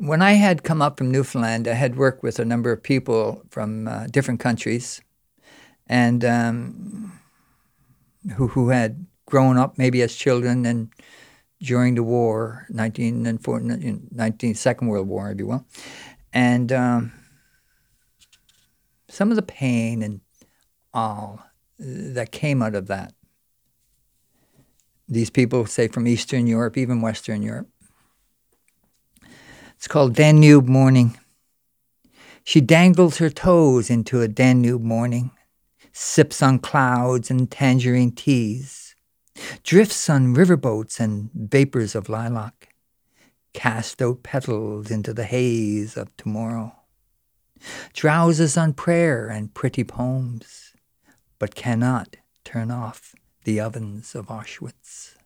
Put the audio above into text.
When I had come up from Newfoundland, I had worked with a number of people from different countries and who had grown up maybe as children and during the war, 1914, Second World War, if you will. And some of the pain and all that came out of that. These people, say, from Eastern Europe, even Western Europe. It's called Danube Morning. She dangles her toes into a Danube morning, sips on clouds and tangerine teas, drifts on riverboats and vapors of lilac, cast out petals into the haze of tomorrow, drowses on prayer and pretty poems, but cannot turn off the ovens of Auschwitz.